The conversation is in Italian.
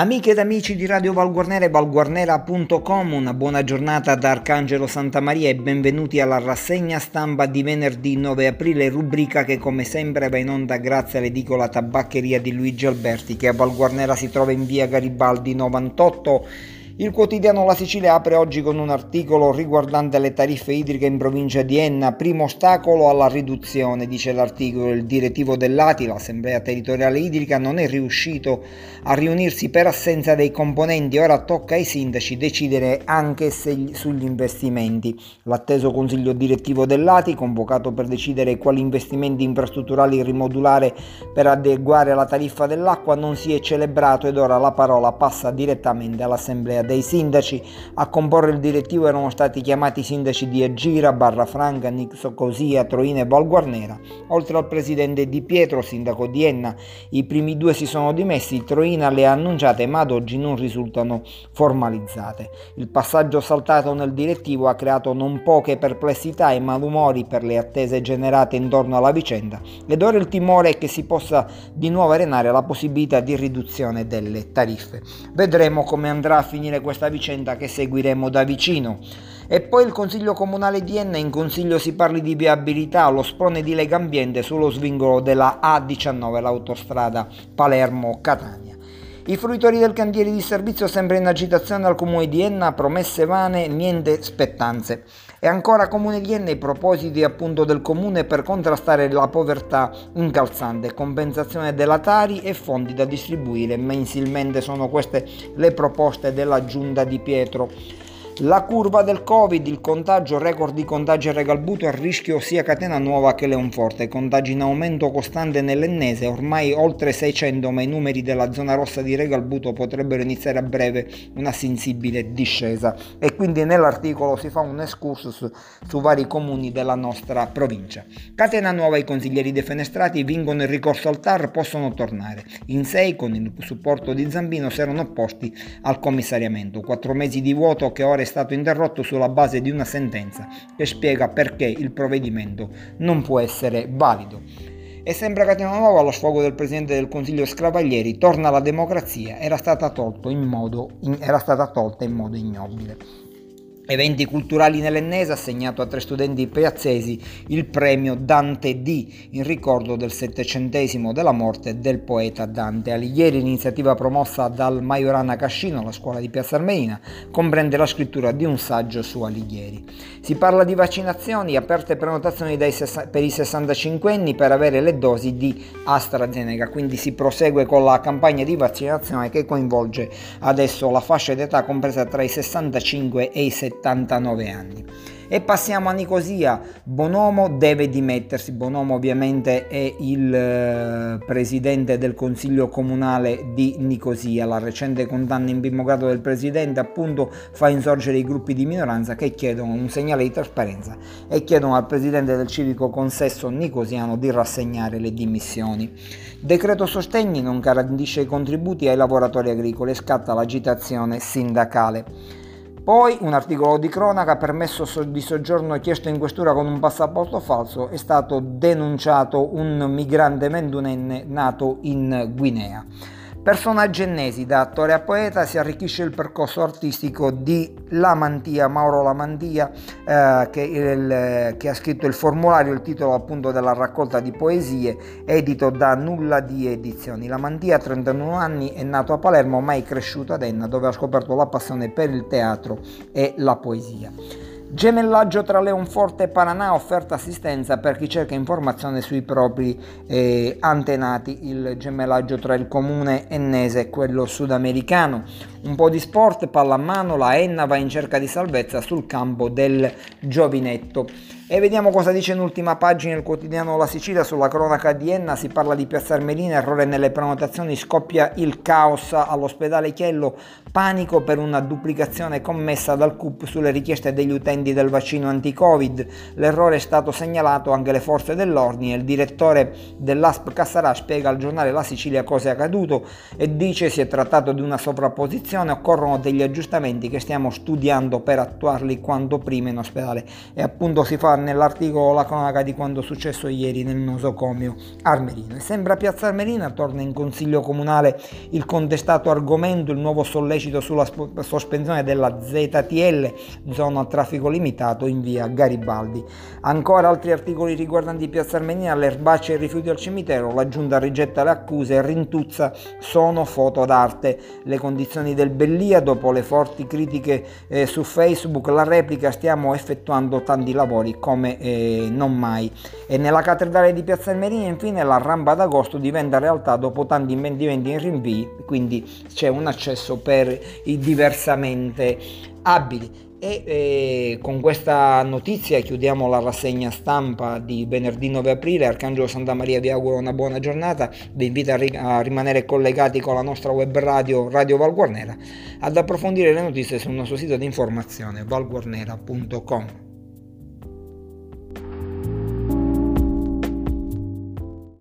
Amiche ed amici di Radio Valguarnera e valguarnera.com, una buona giornata da Arcangelo Santa Maria e benvenuti alla rassegna stampa di venerdì 9 aprile, rubrica che come sempre va in onda grazie all'edicola tabaccheria di Luigi Alberti che a Valguarnera si trova in via Garibaldi 98. Il quotidiano La Sicilia apre oggi con un articolo riguardante le tariffe idriche in provincia di Enna, primo ostacolo alla riduzione, dice l'articolo. Il direttivo dell'ATI, l'Assemblea Territoriale Idrica, non è riuscito a riunirsi per assenza dei componenti, ora tocca ai sindaci decidere anche sugli investimenti. L'atteso consiglio direttivo dell'ATI, convocato per decidere quali investimenti infrastrutturali rimodulare per adeguare la tariffa dell'acqua, non si è celebrato ed ora la parola passa direttamente all'Assemblea dei sindaci. A comporre il direttivo erano stati chiamati i sindaci di Agira, Barrafranca, Nicosia, Troina e Valguarnera, oltre al presidente Di Pietro, sindaco di Enna. I primi due si sono dimessi, Troina le ha annunciate ma ad oggi non risultano formalizzate. Il passaggio saltato nel direttivo ha creato non poche perplessità e malumori per le attese generate intorno alla vicenda ed ora il timore è che si possa di nuovo arenare la possibilità di riduzione delle tariffe. Vedremo come andrà a finire questa vicenda che seguiremo da vicino. E poi il Consiglio Comunale di Enna, in Consiglio si parli di viabilità, lo sprone di Legambiente sullo svincolo della A19, l'autostrada Palermo-Catania. I fruitori del cantiere di servizio sempre in agitazione al Comune di Enna, promesse vane, niente spettanze. E ancora Comune di Enna, i propositi appunto del Comune per contrastare la povertà incalzante, compensazione della TARI e fondi da distribuire mensilmente, sono queste le proposte della Giunta Di Pietro. La curva del Covid, il contagio, record di contagi a Regalbuto, a rischio sia Catena Nuova che Leonforte, contagi in aumento costante nell'ennesimo, ormai oltre 600, ma i numeri della zona rossa di Regalbuto potrebbero iniziare a breve una sensibile discesa. E quindi nell'articolo si fa un excursus su vari comuni della nostra provincia. Catena Nuova, i consiglieri defenestrati vincono il ricorso al TAR, possono tornare. In 6 con il supporto di Zambino si erano opposti al commissariamento, 4 mesi di vuoto che ora è stato interrotto sulla base di una sentenza che spiega perché il provvedimento non può essere valido. E sembra Catena Nuova, allo sfogo del presidente del Consiglio Scravaglieri, torna la democrazia, era stata tolta in modo ignobile. Eventi culturali nell'Ennese, assegnato a 3 studenti piazzesi il premio Dante D in ricordo del 700° della morte del poeta Dante Alighieri. L'iniziativa promossa dal Maiorana Cascino, alla scuola di Piazza Armerina, comprende la scrittura di un saggio su Alighieri. Si parla di vaccinazioni, aperte prenotazioni per i 65enni per avere le dosi di AstraZeneca, quindi si prosegue con la campagna di vaccinazione che coinvolge adesso la fascia d'età compresa tra i 65 e i 79 anni. E passiamo a Nicosia. Bonomo deve dimettersi. Bonomo ovviamente è il presidente del Consiglio Comunale di Nicosia. La recente condanna in primo grado del presidente appunto fa insorgere i gruppi di minoranza che chiedono un segnale di trasparenza e chiedono al presidente del civico consesso nicosiano di rassegnare le dimissioni. Decreto sostegni non garantisce i contributi ai lavoratori agricoli e scatta l'agitazione sindacale. Poi un articolo di cronaca, permesso di soggiorno chiesto in questura con un passaporto falso, è stato denunciato un migrante 21enne nato in Guinea. Personaggi ennesi, da attore a poeta, si arricchisce il percorso artistico di Mauro Lamantia, che ha scritto il formulario, il titolo appunto della raccolta di poesie, edito da Nulla di Edizioni. Lamantia, a 31 anni, è nato a Palermo ma è cresciuto ad Enna, dove ha scoperto la passione per il teatro e la poesia. Gemellaggio tra Leonforte e Paranà, offerta assistenza per chi cerca informazione sui propri antenati. Il gemellaggio tra il comune ennese e quello sudamericano. Un po' di sport, pallamano, la Enna va in cerca di salvezza sul campo del Giovinetto. E vediamo cosa dice in ultima pagina il quotidiano La Sicilia sulla cronaca di Enna. Si parla di Piazza Armerina, errore nelle prenotazioni, scoppia il caos all'ospedale Chiello, panico per una duplicazione commessa dal CUP sulle richieste degli utenti del vaccino anti-Covid. L'errore è stato segnalato anche alle forze dell'ordine. Il direttore dell'ASP Cassarà spiega al giornale La Sicilia cosa è accaduto e dice: si è trattato di una sovrapposizione, occorrono degli aggiustamenti che stiamo studiando per attuarli quanto prima in ospedale. E appunto si fa nell'articolo la cronaca di quanto successo ieri nel nosocomio armerino. E sembra Piazza Armerina, torna in consiglio comunale il contestato argomento, il nuovo sollecito sulla sospensione della ZTL, zona a traffico limitato, in via Garibaldi. Ancora altri articoli riguardanti Piazza Armerina, le erbacce e i rifiuti al cimitero, la giunta rigetta le accuse e rintuzza sono foto d'arte. Le condizioni del Bellia, dopo le forti critiche su Facebook, la replica: stiamo effettuando tanti lavori come non mai. E nella cattedrale di Piazza Armerina infine la rampa d'agosto diventa realtà dopo tanti inventi e rinvii, quindi c'è un accesso per i diversamente abili. E con questa notizia chiudiamo la rassegna stampa di venerdì 9 aprile. Arcangelo Santa Maria vi auguro una buona giornata, vi invito a rimanere collegati con la nostra web radio, Radio Valguarnera, ad approfondire le notizie sul nostro sito di informazione valguarnera.com.